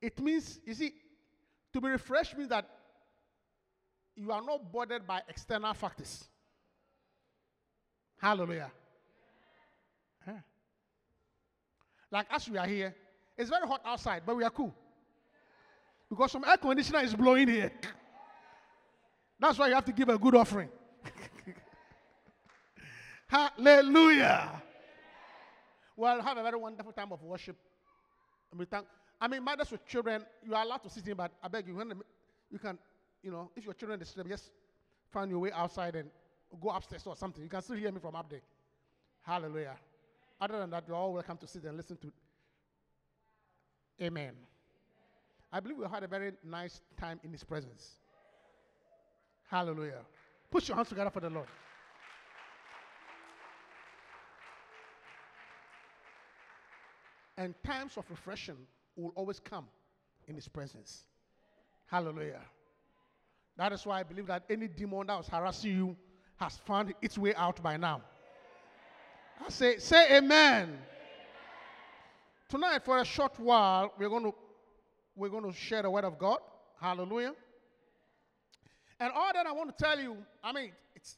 It means, you see, to be refreshed means that you are not bothered by external factors. Hallelujah. Yeah. Like as we are here, it's very hot outside, but we are cool. Because some air conditioner is blowing here. That's why you have to give a good offering. Hallelujah. Well, have a very wonderful time of worship. We thank. I mean, mothers with children, you are allowed to sit in, but I beg you, when you can, you know, if your children disturb, just find your way outside and go upstairs or something. You can still hear me from up there. Hallelujah. Other than that, you're all welcome to sit and listen to. Amen. I believe we had a very nice time in His presence. Hallelujah. Put your hands together for the Lord. And times of refreshing will always come in His presence. Hallelujah. That is why I believe that any demon that was harassing you has found its way out by now. I say amen. Amen. Tonight, for a short while, we're going to share the word of God. Hallelujah. And all that I want to tell you, I mean, it's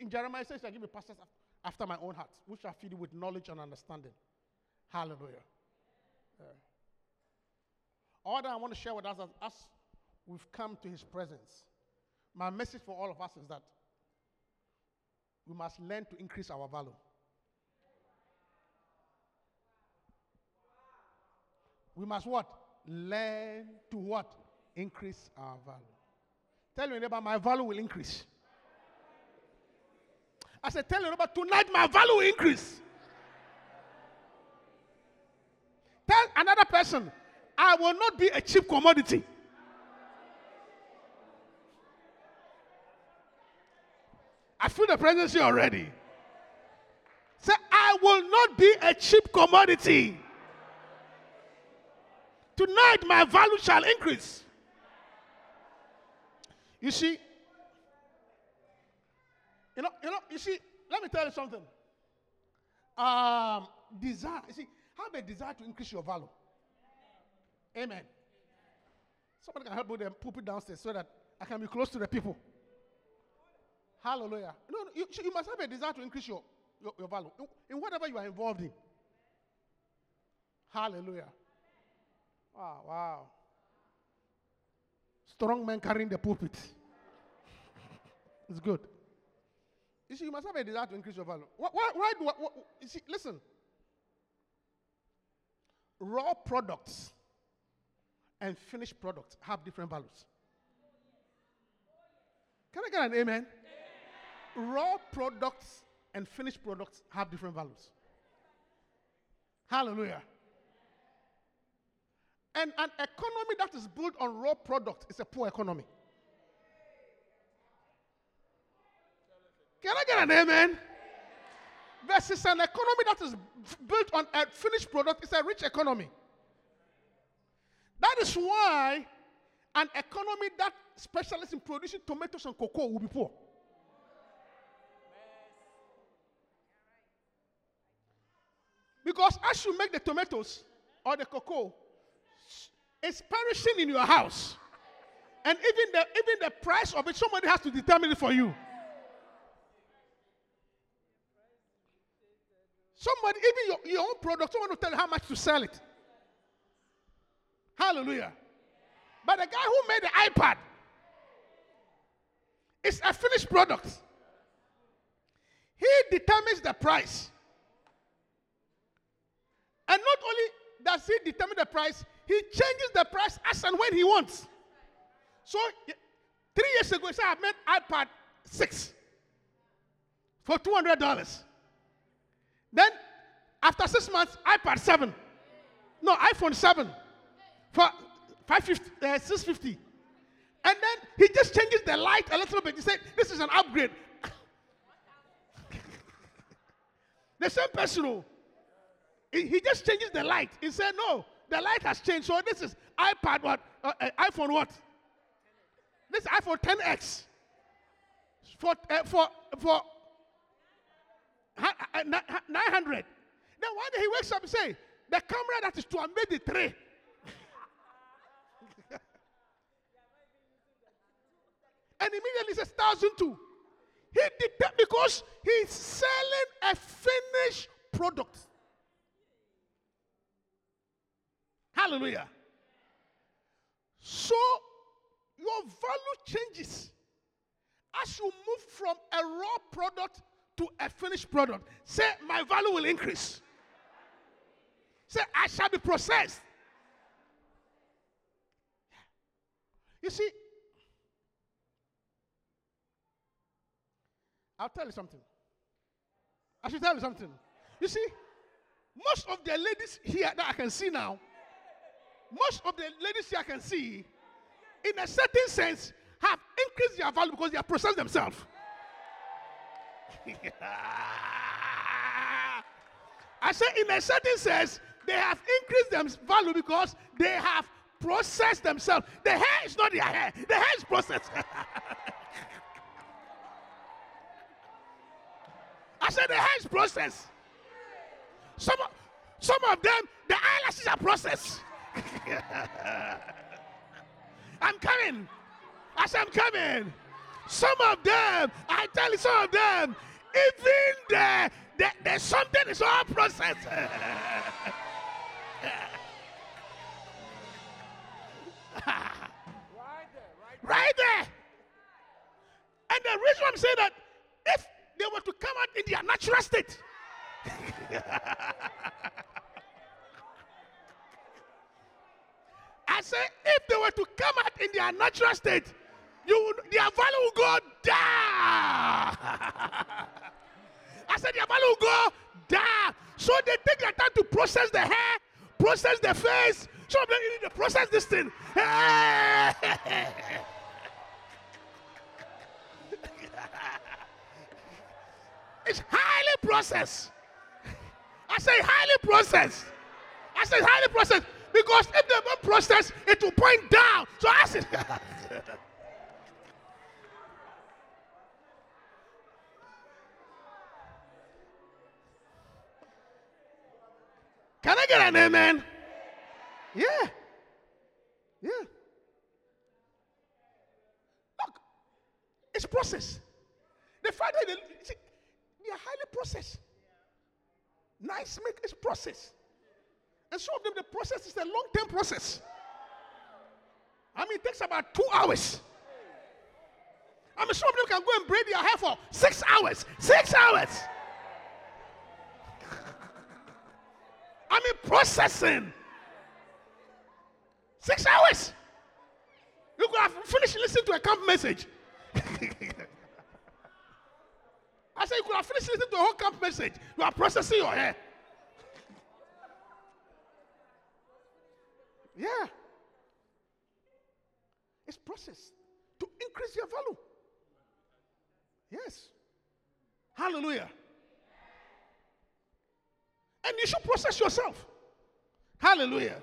in Jeremiah, it says, "I give you pastors after my own heart, which are filled with knowledge and understanding." Hallelujah. Yeah. All that I want to share with us as we've come to His presence, my message for all of us is that we must learn to increase our value. We must what? Learn to what? Increase our value. Tell your neighbor, my value will increase. I said, tell your neighbor, tonight my value will increase. Tell another person, I will not be a cheap commodity. I feel the presence here already. Say, I will not be a cheap commodity. Tonight, my value shall increase. You see, you see, let me tell you something. Desire, you see, have a desire to increase your value. Amen. Somebody can help with the pulpit downstairs so that I can be close to the people. Hallelujah. No, you must have a desire to increase your value in whatever you are involved in. Hallelujah. Wow, wow. Strong men carrying the pulpit. It's good. You see, you must have a desire to increase your value. Why you see, listen. Raw products and finished products have different values. Can I get an amen? Amen. Raw products and finished products have different values. Hallelujah. And an economy that is built on raw product is a poor economy. Can I get an amen? Versus an economy that is built on a finished product is a rich economy. That is why an economy that specializes in producing tomatoes and cocoa will be poor. Because as you make the tomatoes or the cocoa, it's perishing in your house. And even the price of it, somebody has to determine it for you. Somebody, even your own product, someone will tell you how much to sell it. Hallelujah. But the guy who made the iPad, it's a finished product. He determines the price. And not only does he determine the price, he changes the price as and when he wants. So, 3 years ago, he said, I made iPad 6 for $200. Then, after 6 months, iPad 7. No, iPhone 7 for $650. And then, he just changes the light a little bit. He said, this is an upgrade. The same person, he just changes the light. He said, no. The light has changed, so this is iPad what? iPhone what? This is iPhone 10X for 900. Then one day he wakes up and say, the camera that is to have made it 3. and immediately says 1,002. He did that because he's selling a finished product. Hallelujah. So your value changes as you move from a raw product to a finished product. Say, my value will increase. Say, I shall be processed. You see, I'll tell you something. I should tell you something. You see, most of the ladies here that I can see now, most of the ladies here I can see, in a certain sense, have increased their value because they have processed themselves. I say, in a certain sense, they have increased their value because they have processed themselves. The hair is not their hair. The hair is processed. I said, the hair is processed. Some of them, the eyelashes are processed. I'm coming. I said, I'm coming. Some of them, I tell you, some of them, even the something is all processed. Right there. And the reason I'm saying that, if they were to come out in their natural state, I say, if they were to come out in their natural state, their value will go down. I said, their value will go down. So they take their time to process the hair, process the face. Some of them need to process this thing. It's highly processed. I say highly processed. I say highly processed because if they don't process, it will point down. So I said, can I get an amen? Yeah. Yeah. Look, it's processed. The fact that they are highly processed. Nice milk is processed. And some of them, the process is a long-term process. I mean, it takes about 2 hours. I mean, some of them can go and braid their hair for 6 hours. 6 hours. I mean, processing. 6 hours. You could have finished listening to a camp message. I said, you could have finished listening to a whole camp message. You are processing your hair. Yeah. It's processed to increase your value. Yes. Hallelujah. And you should process yourself. Hallelujah.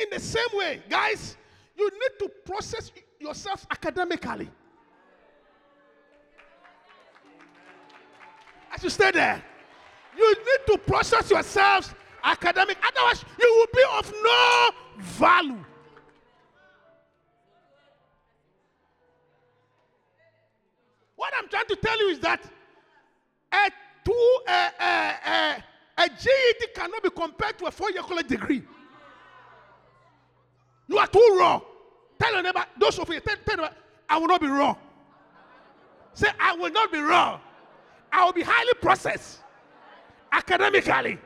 In the same way, guys, you need to process yourself academically. As you stay there, you need to process yourselves academically. Otherwise, you will be of no value. What I'm trying to tell you is that a GED cannot be compared to a 4-year college degree. You are too raw. Tell your neighbor, those of you, tell them, I will not be raw. Say, I will not be raw. I will be highly processed academically.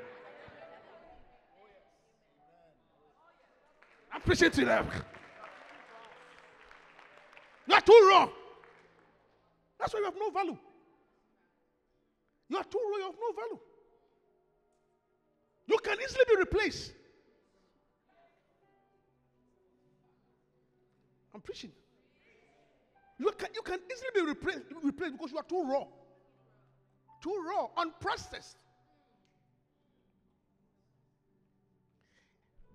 I appreciate you there. You are too raw. That's why you have no value. You are too raw, you have no value. You can easily be replaced. I'm preaching. You can easily be replaced because you are too raw. Too raw, unprocessed.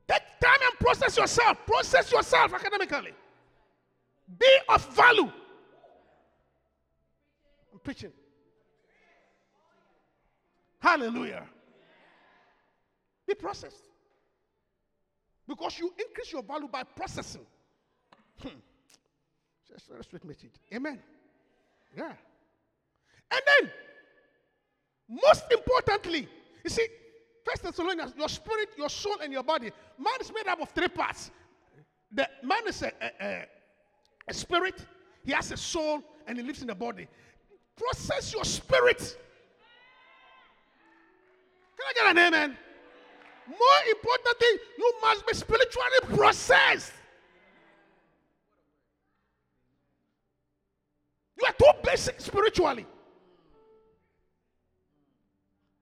Take time and process yourself. Process yourself academically. Be of value. I'm preaching. Hallelujah. Be processed. Because you increase your value by processing. Just a sweet message. Amen. Yeah. And then, most importantly, you see, 1 Thessalonians, your spirit, your soul, and your body. Man is made up of three parts. The man is a spirit, he has a soul, and he lives in the body. Process your spirit. Can I get an amen? More importantly, you must be spiritually processed. You are too basic spiritually.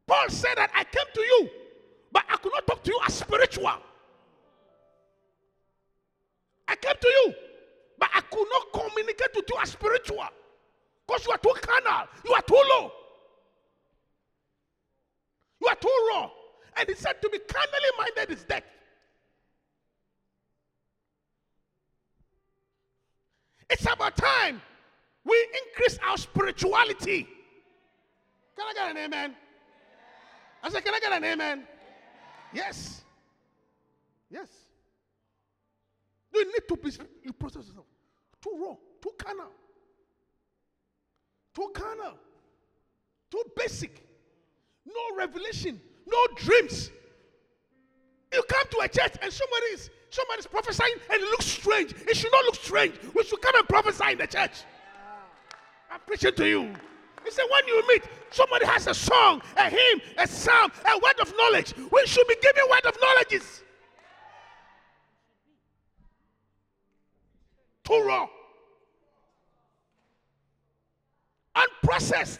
Paul said that I came to you, but I could not talk to you as spiritual. I came to you, but I could not communicate with you as spiritual. Because you are too carnal. You are too low. You are too raw. And he said to be carnally minded is death. It's about time we increase our spirituality. Can I get an amen? I said, can I get an amen? Yes. Yes. You need to be processed. Too raw, too carnal. Too carnal, too basic, no revelation, no dreams. You come to a church and somebody's prophesying and it looks strange. It should not look strange. We should come and prophesy in the church. I'm preaching to you. You say when you meet, somebody has a song, a hymn, a psalm, a word of knowledge. We should be giving word of knowledges. Too raw. Unprocessed,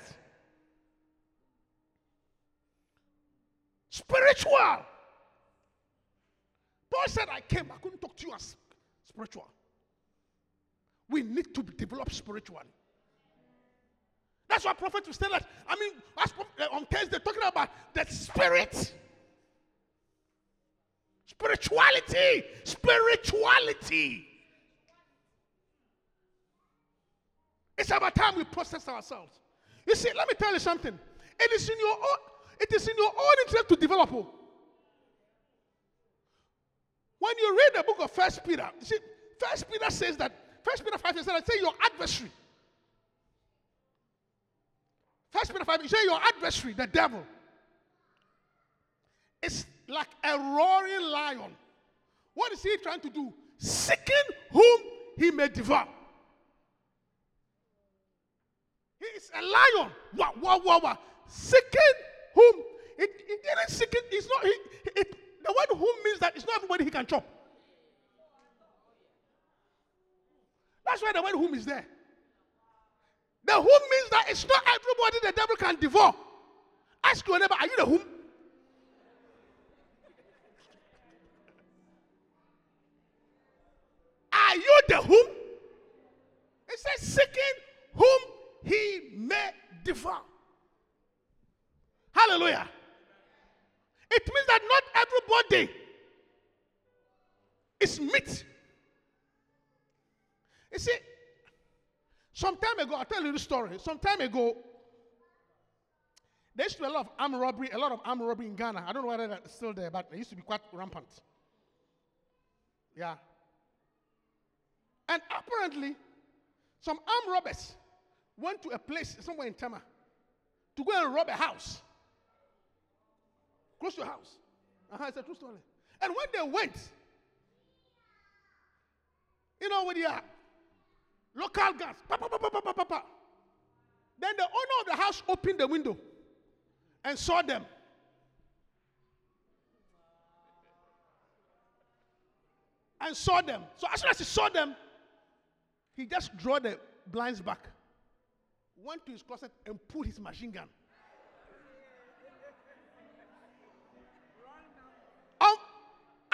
spiritual. Paul said, I came, I couldn't talk to you as spiritual. We need to develop spiritually. That's why prophet will say that. I mean, on Thursday, talking about the spirit, spirituality. It's about time we process ourselves. You see, let me tell you something. It is in your own interest to develop. When you read the book of 1 Peter, you see, 1 Peter 5 says that, say your adversary. 1 Peter 5, you say your adversary, the devil, is like a roaring lion. What is he trying to do? Seeking whom he may devour. He is a lion. Wow. Seeking whom? He didn't seek it. It's not. The word whom means that it's not everybody he can chop. That's why the word whom is there. The whom means that it's not everybody the devil can devour. Ask your neighbor, are you the whom? Are you the whom? It says seeking whom he may devour. Hallelujah. It means that not everybody is meat. You see, some time ago, I'll tell you the story. Some time ago, there used to be a lot of armed robbery in Ghana. I don't know whether that's still there, but it used to be quite rampant. Yeah. And apparently, some armed robbers went to a place somewhere in Tema to go and rob a house. Close to a house. It's a true story. And when they went, you know where they are? Local guns. Then the owner of the house opened the window and saw them. So as soon as he saw them, he just drew the blinds back. Went to his closet and pulled his machine gun.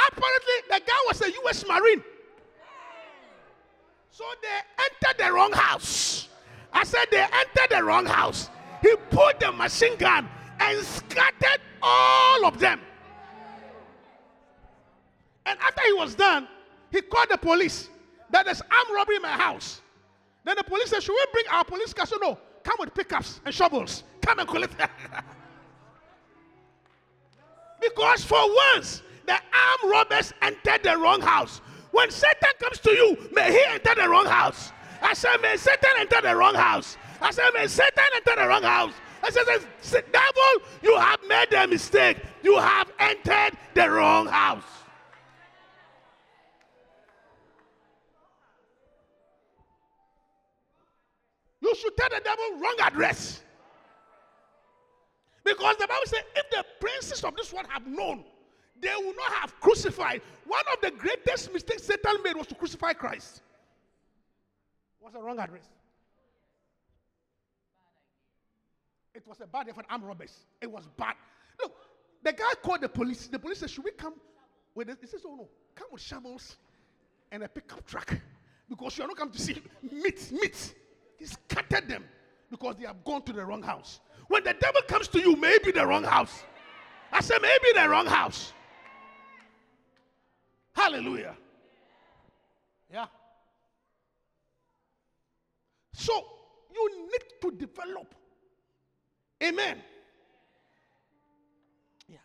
Apparently, the guy was a U.S. Marine. So they entered the wrong house. I said they entered the wrong house. He pulled the machine gun and scattered all of them. And after he was done, he called the police. That there's armed robbery in my house. Then the police said, should we bring our police car? So no, come with pickups and shovels. Come and collect them. Because for once, the armed robbers entered the wrong house. When Satan comes to you, may he enter the wrong house. I said, may Satan enter the wrong house. I said, may Satan enter the wrong house. I said, devil, you have made a mistake. You have entered the wrong house. You should tell the devil wrong address. Because the Bible says, if the princes of this world have known, they would not have crucified. One of the greatest mistakes Satan made was to crucify Christ. It was a wrong address. It was a bad effort, armed robbers. It was bad. Look, the guy called the police. The police said, should we come with this? He says, oh no, come with shovels and a pickup truck. Because you are not coming to see meat. He scattered them because they have gone to the wrong house. When the devil comes to you, maybe the wrong house. I said, maybe the wrong house. Hallelujah. Yeah. So, you need to develop. Amen. Yeah.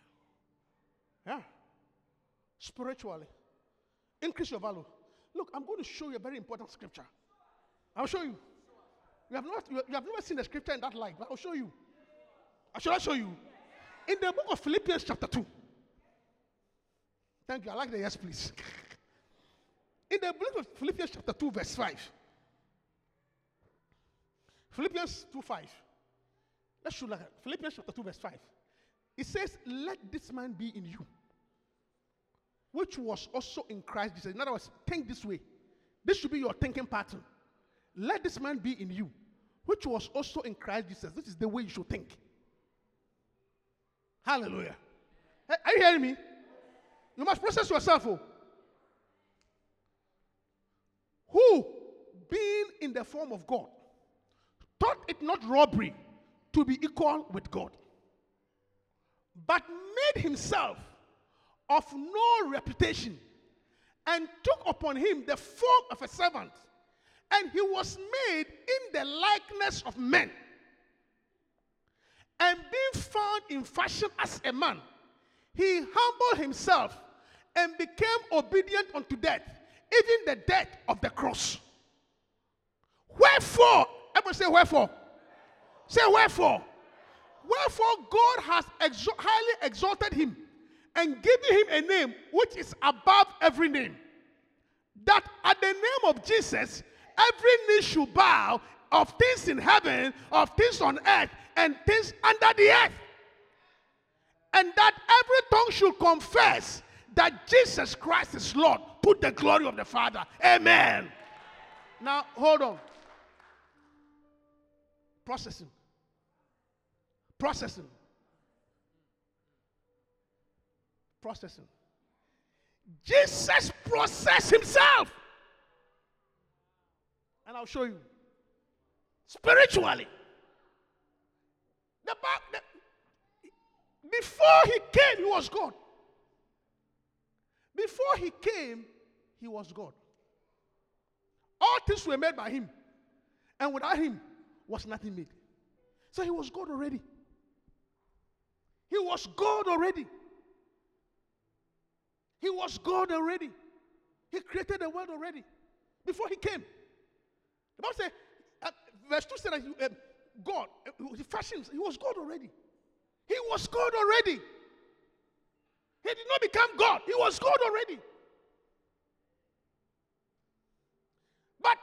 Yeah. Spiritually. Increase your value. Look, I'm going to show you a very important scripture. I'll show you. You have never seen the scripture in that light, but I'll show you. Should I show you? In the book of Philippians chapter 2. Thank you. I like the yes, please. In the book of Philippians chapter 2, verse 5. Philippians 2, 5. Let's look at Philippians chapter 2, verse 5. It says, let this man be in you, which was also in Christ Jesus. In other words, think this way. This should be your thinking pattern. Let this man be in you, which was also in Christ Jesus. This is the way you should think. Hallelujah. Hey, are you hearing me? You must process yourself. Oh. Who, being in the form of God, thought it not robbery to be equal with God, but made himself of no reputation, and took upon him the form of a servant, and he was made in the likeness of men. And being found in fashion as a man, he humbled himself and became obedient unto death, even the death of the cross. Wherefore, everybody say wherefore. Say wherefore. Wherefore God has highly exalted him and given him a name which is above every name, that at the name of Jesus every knee should bow, of things in heaven, of things on earth, and things under the earth. And that every tongue should confess that Jesus Christ is Lord, to the glory of the Father. Amen. Now, hold on. Processing. Jesus processed himself. And I'll show you. Spiritually. Before he came, he was God. Before he came, he was God. All things were made by him. And without him was nothing made. So he was God already. He created the world already. Before he came. The Bible says, verse 2 said that he was God already. He was God already. He did not become God. He was God already. But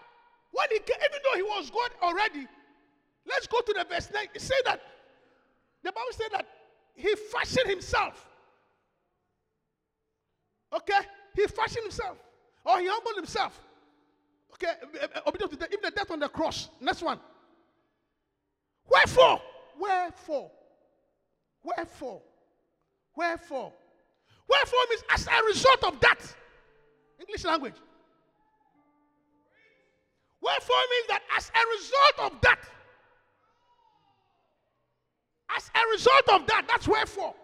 when he came, even though he was God already, let's go to the verse 9. It said that, the Bible said that he fashioned himself. Okay? He fashioned himself. Or he humbled himself. Okay, obedient to death, even the death on the cross. Next one. Wherefore? Wherefore means as a result of that. English language. Wherefore means that as a result of that. As a result of that, that's wherefore.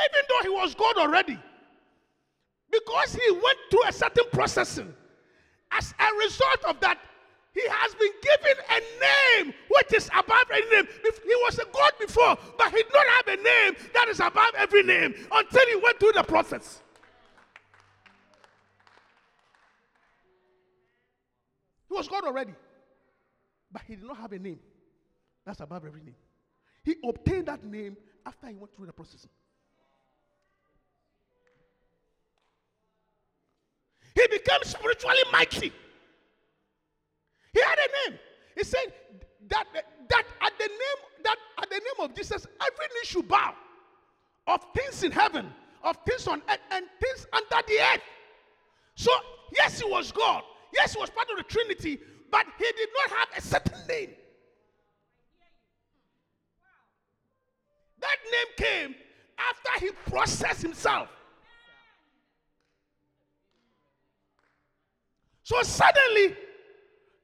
Even though he was God already, because he went through a certain processing, as a result of that, he has been given a name which is above any name. He was a God before, but he did not have a name that is above every name until he went through the process. He He was God already. But he did not have a name. That's above every name. He obtained that name after he went through the process. He became spiritually mighty. He had a name. He said that at the name of Jesus, every knee should bow, of things in heaven, of things on earth, and things under the earth. So yes, he was God. Yes, he was part of the Trinity, but he did not have a certain name. That name came after he processed himself. So suddenly,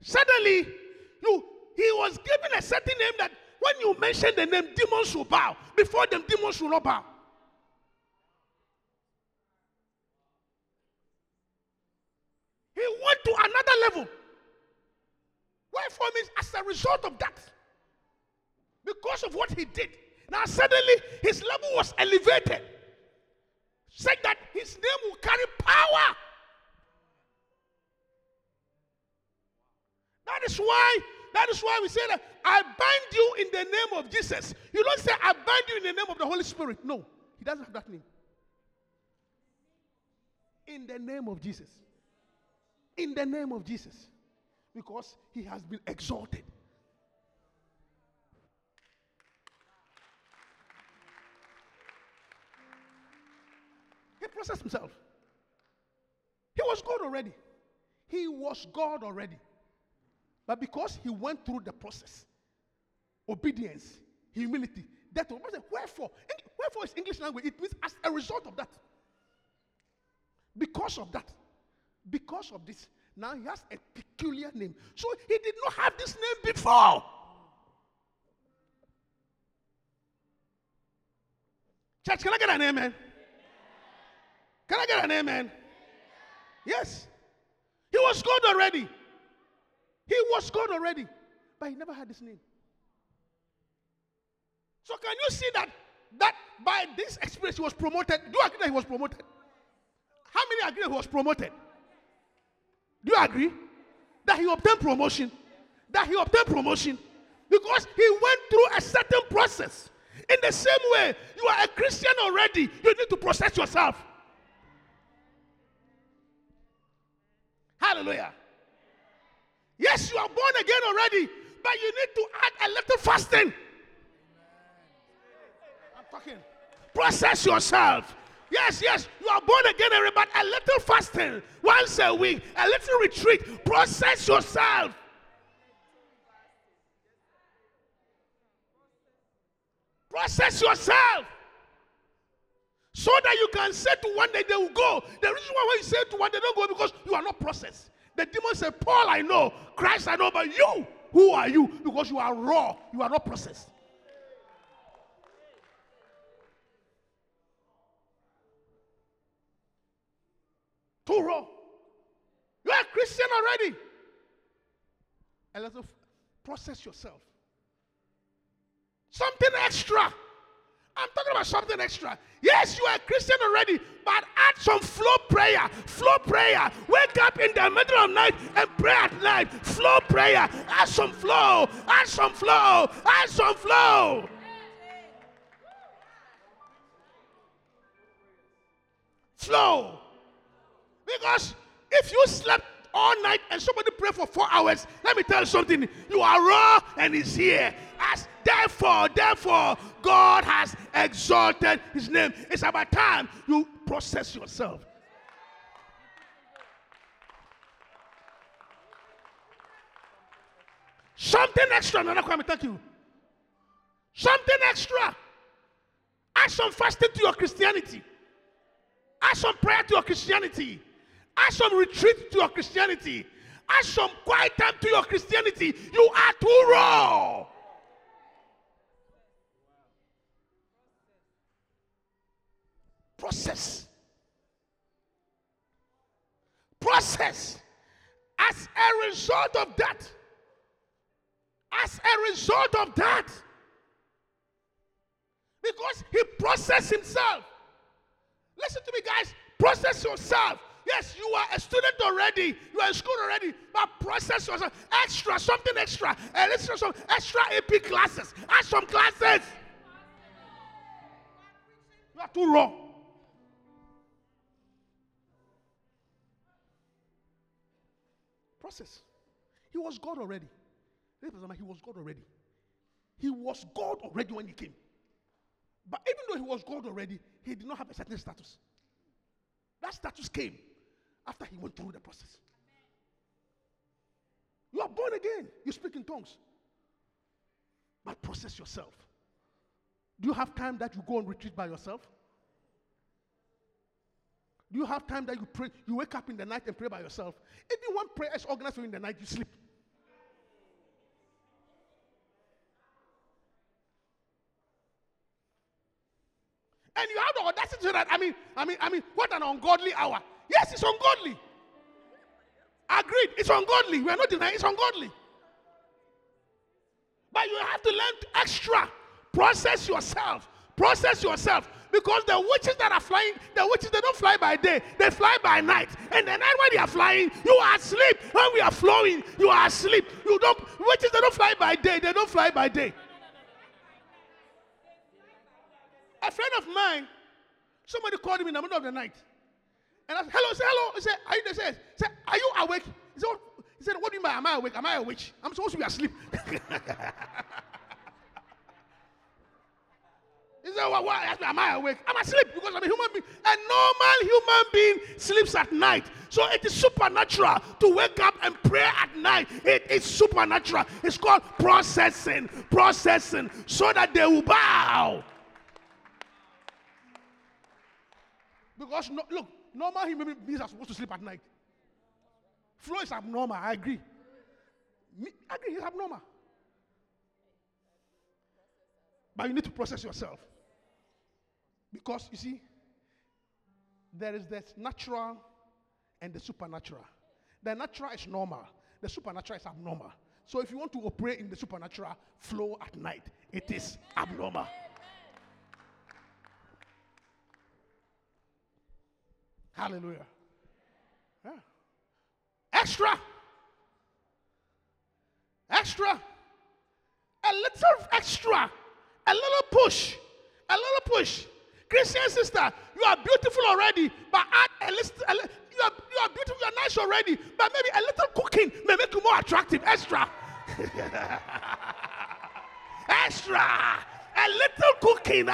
he was given a certain name that when you mention the name, demons will bow. Before them, demons will not bow. He went to another level. Wherefore means as a result of that, because of what he did, now suddenly his level was elevated. Said that his name will carry power. That is why we say that I bind you in the name of Jesus. You don't say I bind you in the name of the Holy Spirit. No, he doesn't have that name. In the name of Jesus. In the name of Jesus. Because he has been exalted. He processed himself. He was God already. But because he went through the process, obedience, humility, that was wherefore. Wherefore is English language. It means as a result of that. Because of that. Because of this. Now he has a peculiar name. So he did not have this name before. Church, can I get an amen? Can I get an amen? Yes. He was God already. He was God already, but he never had this name. So can you see that by this experience he was promoted? Do you agree that he was promoted? How many agree that he was promoted? Do you agree that he obtained promotion? That he obtained promotion because he went through a certain process. In the same way, you are a Christian already. You need to process yourself. Hallelujah. Yes, you are born again already, but you need to add a little fasting. I'm talking. Process yourself. Yes, you are born again already, but a little fasting once a week, a little retreat. Process yourself. Process yourself. So that you can say to one day they will go. The reason why you say to one day they don't go because you are not processed. The demon said, Paul I know, Christ I know, but you, who are you? Because you are raw, you are not processed. Too raw. You are a Christian already. A little process yourself. Something extra. I'm talking about something extra. Yes, you are a Christian already, but add some flow prayer. Flow prayer. Wake up in the middle of night and pray at night. Flow prayer. Add some flow. Add some flow. Add some flow. Flow. Because if you slept all night and somebody prayed for 4 hours, let me tell you something. You are raw and it's here. As therefore, God has exalted his name. It's about time you process yourself. Something extra. Nana Kwame, thank you. Something extra. Add some fasting to your Christianity. Add some prayer to your Christianity. Add some retreat to your Christianity. Add some quiet time to your Christianity. You are too raw. Process. As a result of that, because he processed himself. Listen to me, guys. Process yourself. Yes, you are a student already. You are in school already. But process yourself. Extra, something extra. And listen to some extra AP classes. Add some classes. You are too raw. Process. He was God already. He was God already. He was God already when he came. But even though he was God already, he did not have a certain status. That status came after he went through the process. You are born again. You speak in tongues. But process yourself. Do you have time that you go on retreat by yourself? Do you have time that you pray? You wake up in the night and pray by yourself. If you want prayer is organized for you in the night, you sleep. And you have the audacity to that. I mean, what an ungodly hour. Yes, it's ungodly. Agreed, it's ungodly. We are not denying it's ungodly. But you have to learn extra. Process yourself. Process yourself. Because the witches that are flying, the witches, they don't fly by day. They fly by night. And the night when they are flying, you are asleep. When we are flowing, you are asleep. Witches, they don't fly by day. They don't fly by day. A friend of mine, somebody called him in the middle of the night. And I said, hello, say hello. He said, are you, say, are you awake? He said, what do you mean by am I awake? Am I a witch? I'm supposed to be asleep. He said, why? Am I awake? I'm asleep because I'm a human being. A normal human being sleeps at night. So it is supernatural to wake up and pray at night. It is supernatural. It's called processing, so that they will bow. Because, no, look, normal human beings are supposed to sleep at night. Flo is abnormal, I agree. He's abnormal. But you need to process yourself. Because, you see, there is the natural and the supernatural. The natural is normal. The supernatural is abnormal. So if you want to operate in the supernatural flow at night, it is abnormal. Hallelujah. Yeah. Extra. A little extra. A little push. Christian sister, you are beautiful already, but add a little. You are beautiful, you are nice already, but maybe a little cooking may make you more attractive. Extra. A little cooking.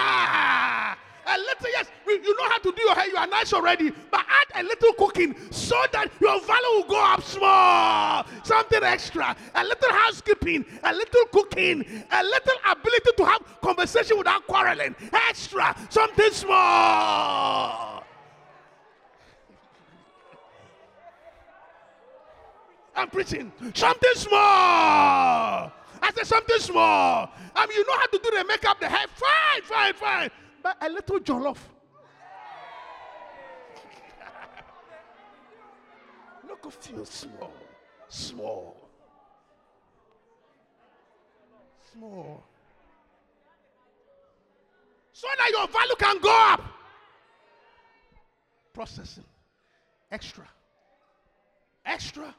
A little, yes, you know how to do your hair, you are nice already, but add a little cooking so that your value will go up small. Something extra. A little housekeeping, a little cooking, a little ability to have conversation without quarreling. Extra. Something small. I'm preaching. Something small. I said something small. I mean, you know how to do the makeup, the hair. Fine. A little jollof. Look of you, small. So that your value can go up. Processing. Extra. Can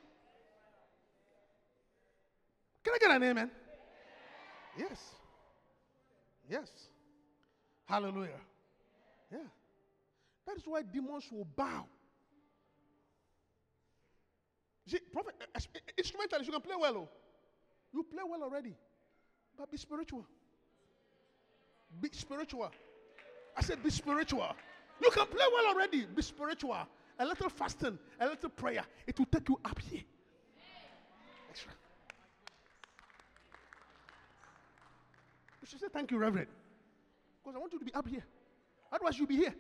I get an amen? Yes. Hallelujah. Yeah. That is why demons will bow. See, prophet, instrumentally, you can play well. Oh. You play well already. But be spiritual. I said be spiritual. You can play well already. Be spiritual. A little fasting, a little prayer. It will take you up here. Extra. You should say thank you, Reverend. I want you to be up here. Otherwise, you'll be here.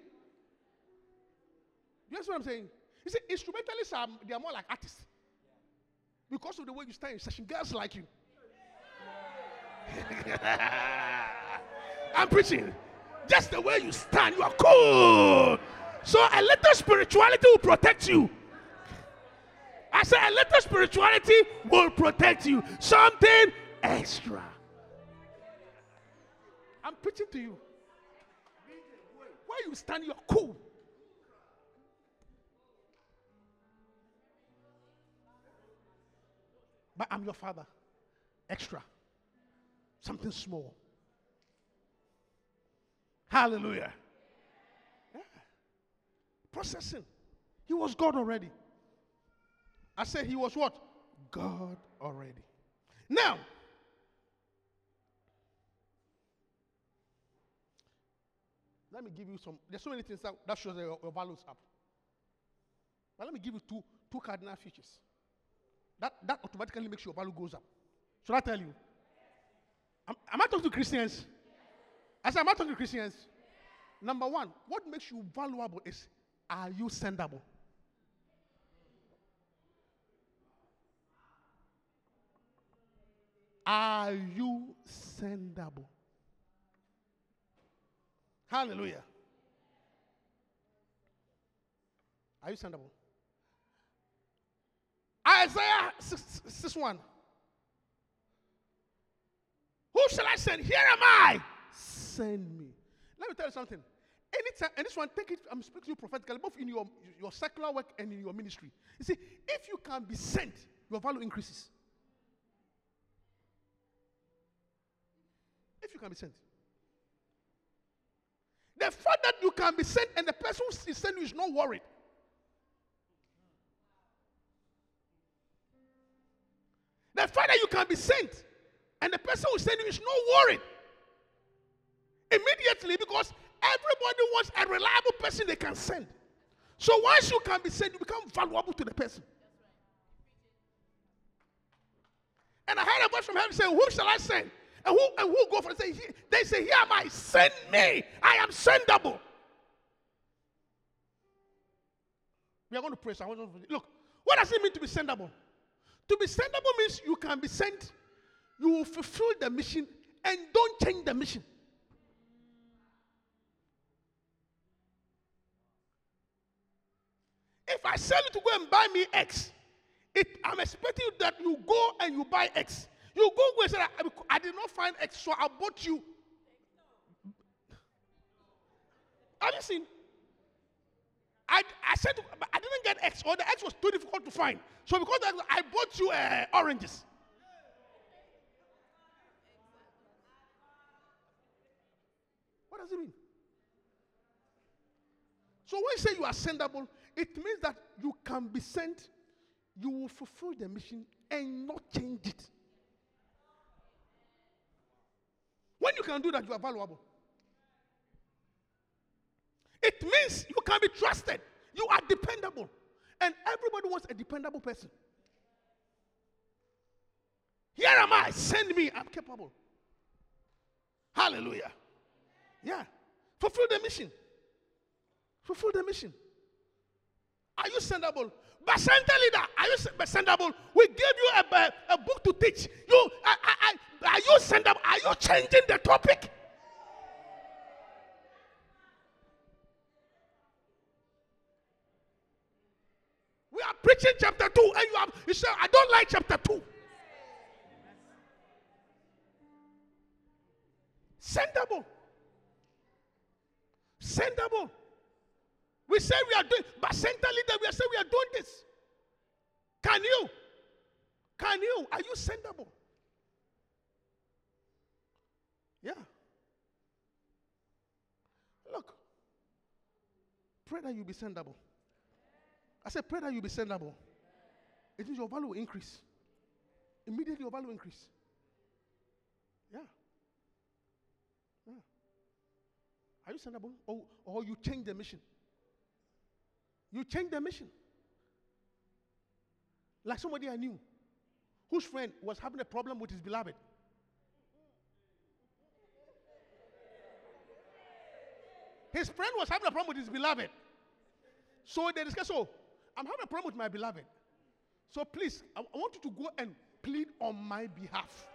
You understand what I'm saying? You see, instrumentalists they are more like artists. Because of the way you stand in session, girls like you. I'm preaching. Just the way you stand, you are cool. So a little spirituality will protect you. I said a little spirituality will protect you. Something extra. I'm preaching to you. Where you stand, you're cool. But I'm your father. Extra. Something small. Hallelujah. Yeah. Processing. He was God already. I said he was what? God already. Now, let me give you some. There's so many things that shows that your values up. But let me give you two cardinal features. That automatically makes your value goes up. Should I tell you? Am I talking to Christians? I said, am I talking to Christians? Number one, what makes you valuable is, are you sendable? Are you sendable? Hallelujah. Are you sendable? Isaiah 6:1. Who shall I send? Here am I. Send me. Let me tell you something. Anytime, and this one, take it, I'm speaking to you prophetically, both in your secular work and in your ministry. You see, if you can be sent, your value increases. If you can be sent. The fact that you can be sent and the person who is sent you is not worried. The fact that you can be sent and the person who is sending you is not worried. Immediately, because everybody wants a reliable person they can send. So once you can be sent, you become valuable to the person. And I heard a voice from heaven saying, who shall I send? And who go for it? They say, here am I, send me. I am sendable. We are going to pray. So I want to look, what does it mean to be sendable? To be sendable means you can be sent, you will fulfill the mission, and don't change the mission. If I sell you to go and buy me X, I'm expecting that you go and you buy X. You go and say, I did not find X, so I bought you. Have you seen? I said, I didn't get X, or the X was too difficult to find. So because of that, I bought you oranges. What does it mean? So when you say you are sendable, it means that you can be sent, you will fulfill the mission and not change it. When you can do that, you are valuable. It means you can be trusted. You are dependable. And everybody wants a dependable person. Here am I. Send me. I'm capable. Hallelujah. Yeah. Fulfill the mission. Fulfill the mission. Are you sendable? But center leader, are you sendable? We gave you a book to teach. Are you sendable? Are you changing the topic? We are preaching chapter 2 and you say, I don't like chapter 2. Sendable. Sendable. We say we are doing, but center leader, we say we are doing this. Can you? Can you? Are you sendable? Yeah. Look. Pray that you be sendable. I said, pray that you be sendable. It means your value will increase. Immediately your value will increase. Yeah. Yeah. Are you sendable? Or you change the mission. You change the mission. Like somebody I knew, whose friend was having a problem with his beloved. His friend was having a problem with his beloved. So they discussed, oh, I'm having a problem with my beloved. So please, I want you to go and plead on my behalf.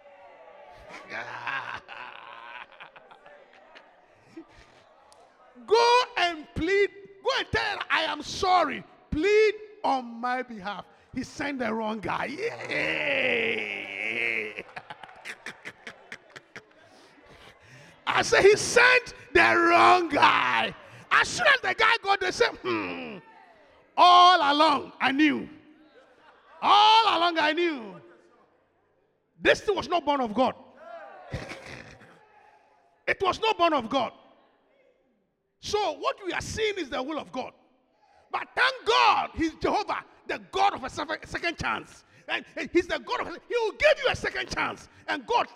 Go and plead. Go and tell her, I am sorry. Plead on my behalf. He sent the wrong guy. Yeah. I said, he sent the wrong guy. As soon as the guy got the same, all along I knew. All along I knew. This thing was not born of God. It was not born of God. So what we are seeing is the will of God. But thank God, He's Jehovah, the God of a second chance. And He's the God of, He will give you a second chance. And God,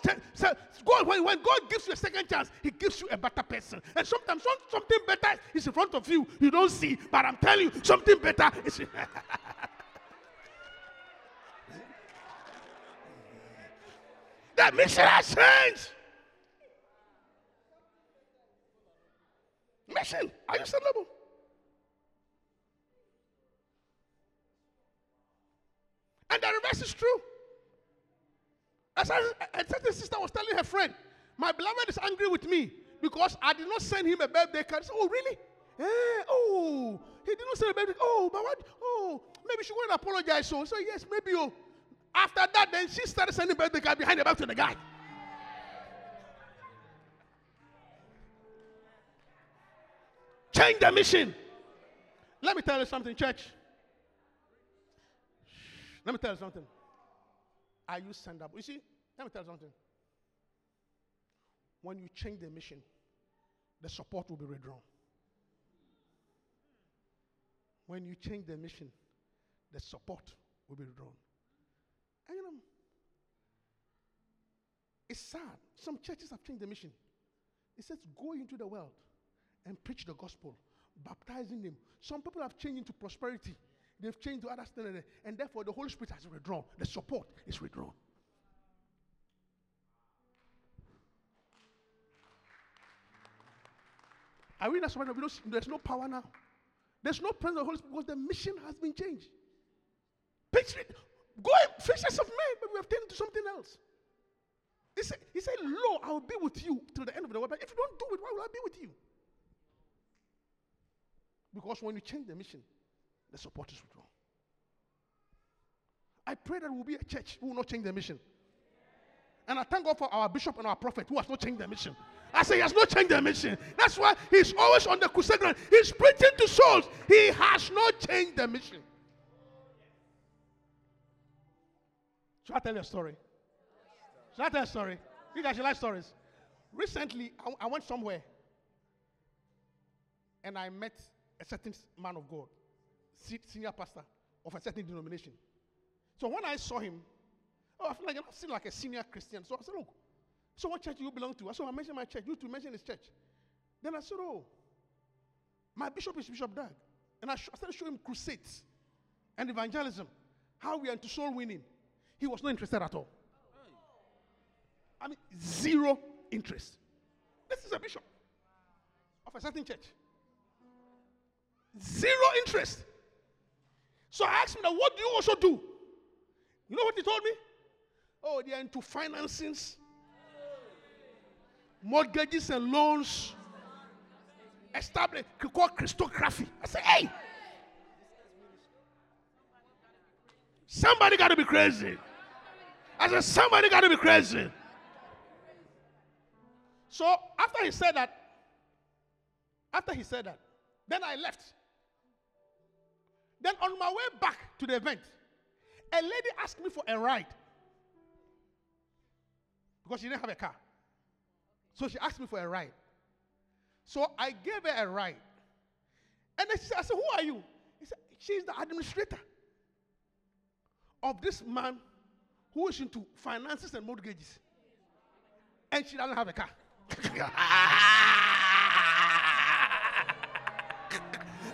when God gives you a second chance, He gives you a better person. And sometimes something better is in front of you. You don't see, but I'm telling you, something better is. The mission has changed. Mission, are you sellable? And the reverse is true. As a certain sister was telling her friend, my beloved is angry with me because I did not send him a birthday card. She said, oh, really? Eh, oh, he did not send a birthday card. Oh, but what? Oh, maybe she wouldn't apologize. So, yes, maybe. Oh. After that, then she started sending birthday card behind the back to the guy. Change the mission. Let me tell you something, church. Let me tell you something. Are you sendable? You see, let me tell you something. When you change the mission, the support will be redrawn. When you change the mission, the support will be redrawn. And you know, it's sad. Some churches have changed the mission. It says, go into the world and preach the gospel, baptizing them. Some people have changed into prosperity. They've changed to other standards, and therefore the Holy Spirit has withdrawn. The support is withdrawn. Are we not surprised? There's no power now. There's no presence of the Holy Spirit because the mission has been changed. Picture it. Go and fishers of men, but we have turned into something else. He said, lo, I will be with you till the end of the world. But if you don't do it, why will I be with you? Because when you change the mission, the support is withdrawn. I pray that we'll be a church who will not change the mission. And I thank God for our bishop and our prophet who has not changed the mission. I say he has not changed the mission. That's why he's always on the crusade ground. He's preaching to souls. He has not changed the mission. Should I tell you a story? Should I tell you a story? You guys, you like stories? Recently, I went somewhere. And I met a certain man of God, senior pastor of a certain denomination. So when I saw him, I feel like I seem like a senior Christian. So I said, look, so what church do you belong to? So I mentioned my church. You two mentioned his church. Then I said, oh, my bishop is Bishop Doug. And I started showing him crusades and evangelism, how we are into soul winning. He was not interested at all. I mean, zero interest. This is a bishop of a certain church. Zero interest. So I asked him, now, what do you also do? You know what he told me? Oh, they are into financings, mortgages and loans, established, called Christography. I said, hey! Somebody got to be crazy. I said, somebody got to be crazy. So after he said that, then I left. Then on my way back to the event, a lady asked me for a ride because she didn't have a car. So she asked me for a ride. So I gave her a ride. And then she said, I said, who are you? He said, she's the administrator of this man who is into finances and mortgages. And she doesn't have a car.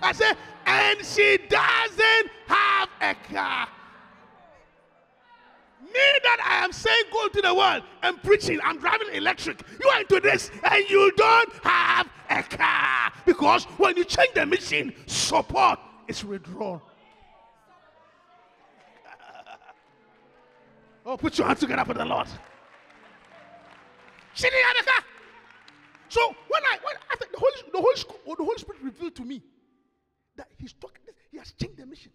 I said, and she doesn't have a car. Me that I am saying go to the world and preaching, I'm driving electric. You are into this and you don't have a car. Because when you change the mission, support is withdrawn. Oh, put your hands together for the Lord. She didn't have a car. So after the Holy Spirit revealed to me that he's talking, he has changed the mission.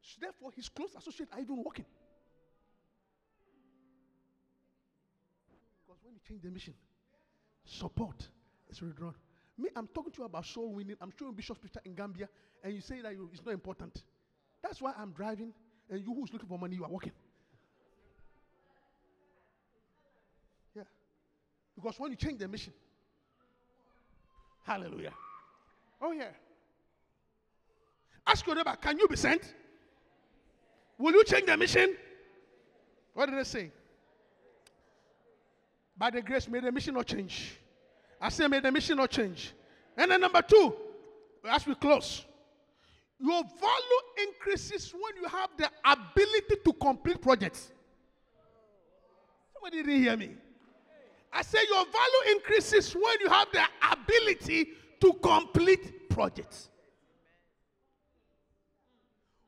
So therefore, his close associates are even working. Because when you change the mission, support is withdrawn. Me, I'm talking to you about soul winning. I'm showing Bishop's picture in Gambia, and you say that it's not important. That's why I'm driving, and you who's looking for money, you are working. Because when you change the mission, hallelujah. Oh, yeah. Ask your neighbor, can you be sent? Will you change the mission? What did I say? By the grace, may the mission not change. I say, may the mission not change. And then number two, as we close, your value increases when you have the ability to complete projects. Somebody didn't hear me. I say your value increases when you have the ability to complete projects.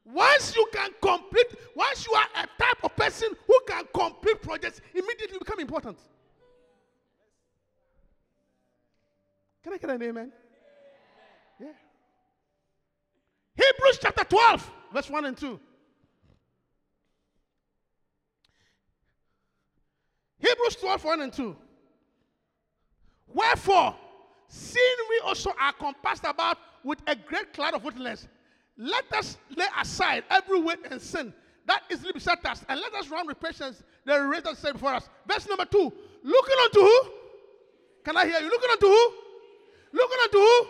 Once you can complete, once you are a type of person who can complete projects, immediately become important. Can I get an amen? Yeah. Hebrews chapter 12, verse 1 and 2. Hebrews 12, 1 and 2. Wherefore, seeing we also are compassed about with a great cloud of witnesses, let us lay aside every weight and sin that easily beset us, and let us run with patience the race that is set before us. Verse number 2. Looking unto who? Can I hear you? Looking unto who? Looking unto who?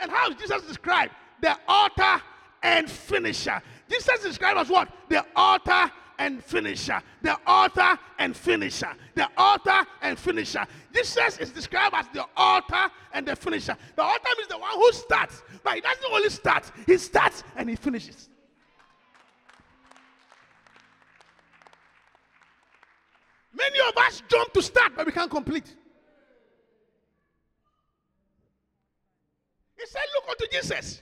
And how is Jesus described? The author and finisher. Jesus described as what? The author and finisher. The author and finisher. The author and finisher. Jesus is described as the author and the finisher. The author is the one who starts, but he doesn't only start. He starts and he finishes. Many of us jump to start, but we can't complete. He said, look unto Jesus.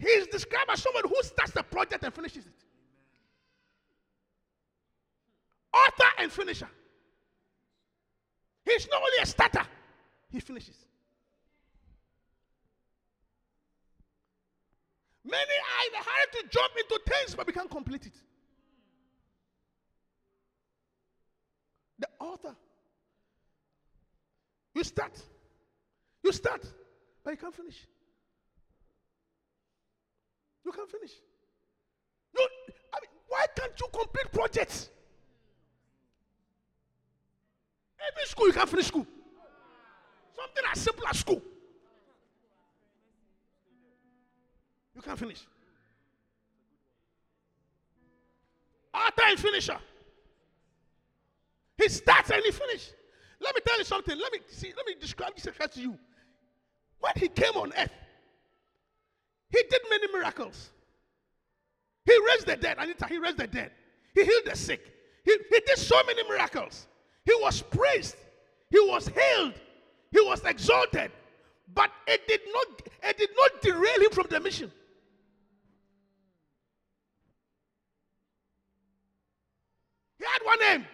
He is described as someone who starts the project and finishes it. Author and finisher. He's not only a starter, he finishes. Many are in a hurry to jump into things, but we can't complete it. The author. You start, but you can't finish. You can't finish. Why can't you complete projects? Even school, you can't finish school. Something as simple as school. You can't finish. Author and finisher. He starts and he finishes. Let me tell you something. Let me describe this to you. When he came on earth, he did many miracles. He raised the dead. Anita, he raised the dead. He healed the sick. He did so many miracles. He was praised. He was hailed. He was exalted. But it did not derail him from the mission. He had one aim.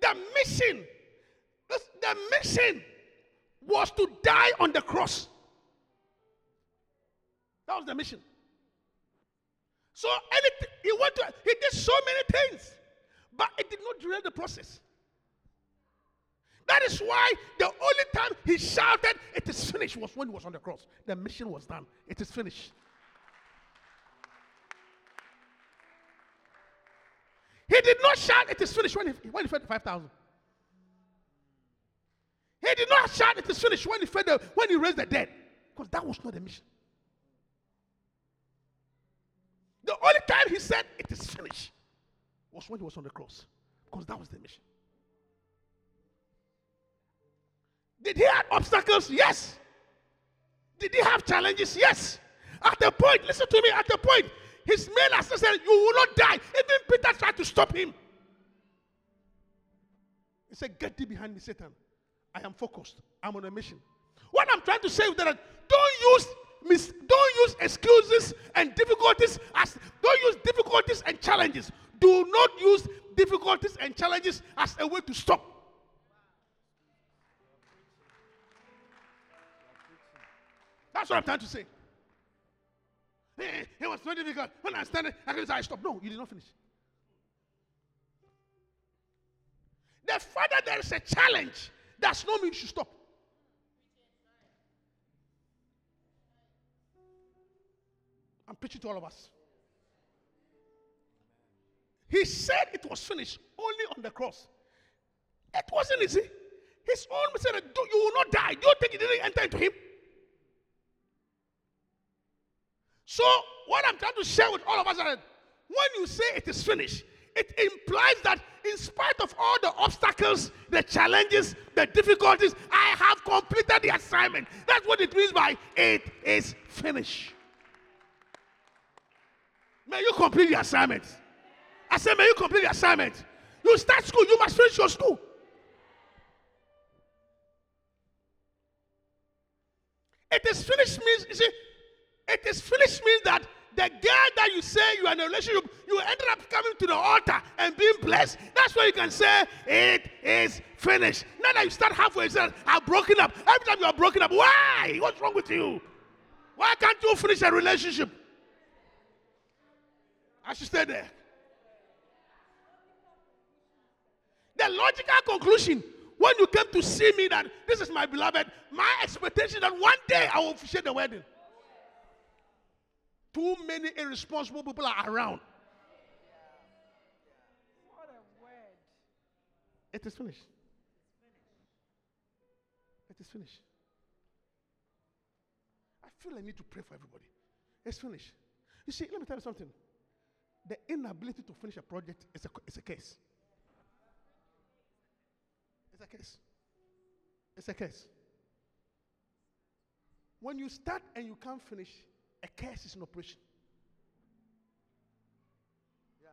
The mission was to die on the cross. That was the mission. So he did so many things, but it did not derail the process. That is why the only time he shouted, "It is finished," was when he was on the cross. The mission was done. It is finished. He did not shout, "It is finished," when he fed the 5,000. He did not shout, "It is finished," when he raised the dead. Because that was not the mission. The only time he said, "It is finished," was when he was on the cross. Because that was the mission. Did he have obstacles? Yes. Did he have challenges? Yes. At the point, listen to me, at the point, his main assistant said, "You will not die." Even Peter tried to stop him. He said, "Get thee behind me, Satan. I am focused. I'm on a mission." What I'm trying to say is that don't use excuses and difficulties. Don't use difficulties and challenges. Do not use difficulties and challenges as a way to stop. That's what I'm trying to say. It was so difficult. When I started, I could say, "I stopped." No, you did not finish. The fact that there is a challenge does not mean you should stop. I'm preaching to all of us. He said it was finished only on the cross. It wasn't easy. His own said, you will not die. Do you think it didn't enter into him? So what I'm trying to share with all of us is that when you say it is finished, it implies that in spite of all the obstacles, the challenges, the difficulties, I have completed the assignment. That's what it means by it is finished. May you complete the assignment. I said, may you complete the assignment. You start school, you must finish your school. It is finished means, you see, it is finished means that the girl that you say you are in a relationship, you ended up coming to the altar and being blessed. That's where you can say, it is finished. Now that you start halfway, you say, I'm broken up. Every time you are broken up, why? What's wrong with you? Why can't you finish a relationship? I should stay there. The logical conclusion, when you came to see me, that this is my beloved, my expectation that one day I will officiate the wedding. Too many irresponsible people are around. What a word. It is finished. It is finished. I feel I need to pray for everybody. It's finished. You see, let me tell you something. The inability to finish a project is a case. It's a case. It's a case. When you start and you can't finish, a curse is in operation. Yeah.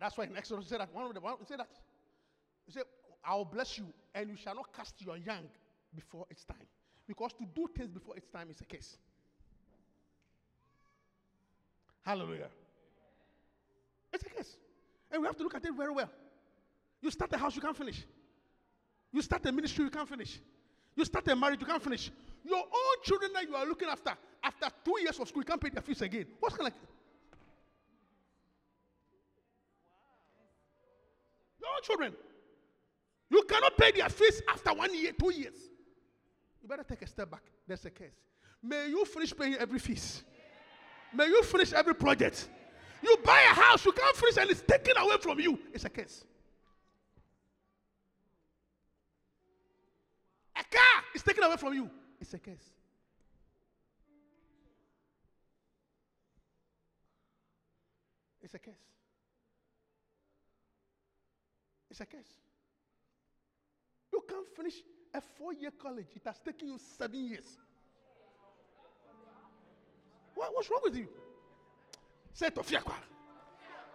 That's why in Exodus he said that he said, I will bless you, and you shall not cast your young before its time. Because to do things before its time is a curse. Hallelujah. It's a curse. And we have to look at it very well. You start a house, you can't finish. You start a ministry, you can't finish. You start a marriage, you can't finish. Your own children that you are looking after 2 years of school, you can't pay their fees again. What's going on? Your own children. You cannot pay their fees after 1 year, 2 years. You better take a step back. There's a case. May you finish paying every fees. May you finish every project. You buy a house, you can't finish, and it's taken away from you. It's a case. A car is taken away from you. It's a case. It's a case. It's a case. You can't finish a 4-year college. It has taken you 7 years. What's wrong with you? Say Tofiakwa.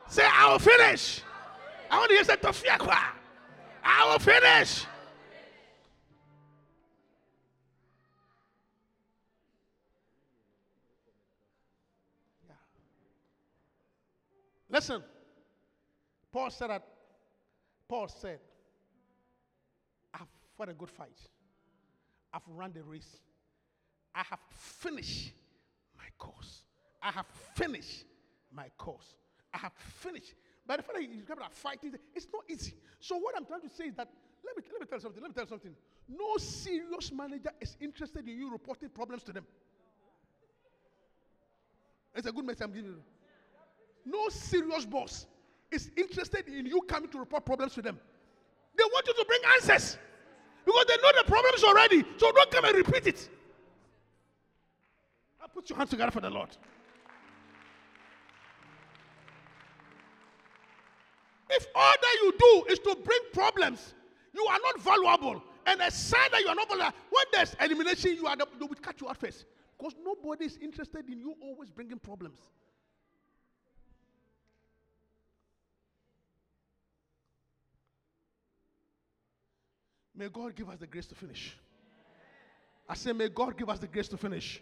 Say, I will finish. I want to hear say Tofiakwa. I will finish. Listen, Paul said, I've fought a good fight. I've run the race. I have finished my course. I have finished my course. I have finished. But the fact that you remember that fighting, it's not easy. So what I'm trying to say is that, let me tell you something. No serious manager is interested in you reporting problems to them. It's a good message I'm giving you. No serious boss is interested in you coming to report problems to them. They want you to bring answers because they know the problems already. So don't come and repeat it. Now put your hands together for the Lord. If all that you do is to bring problems, you are not valuable. And a sign that you are not valuable, when there's elimination, they will cut you out first. Because nobody is interested in you always bringing problems. May God give us the grace to finish. I say, may God give us the grace to finish.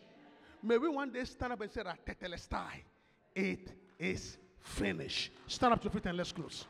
May we one day stand up and say, Tetelestai, it is finished. Stand up to your feet and let's close.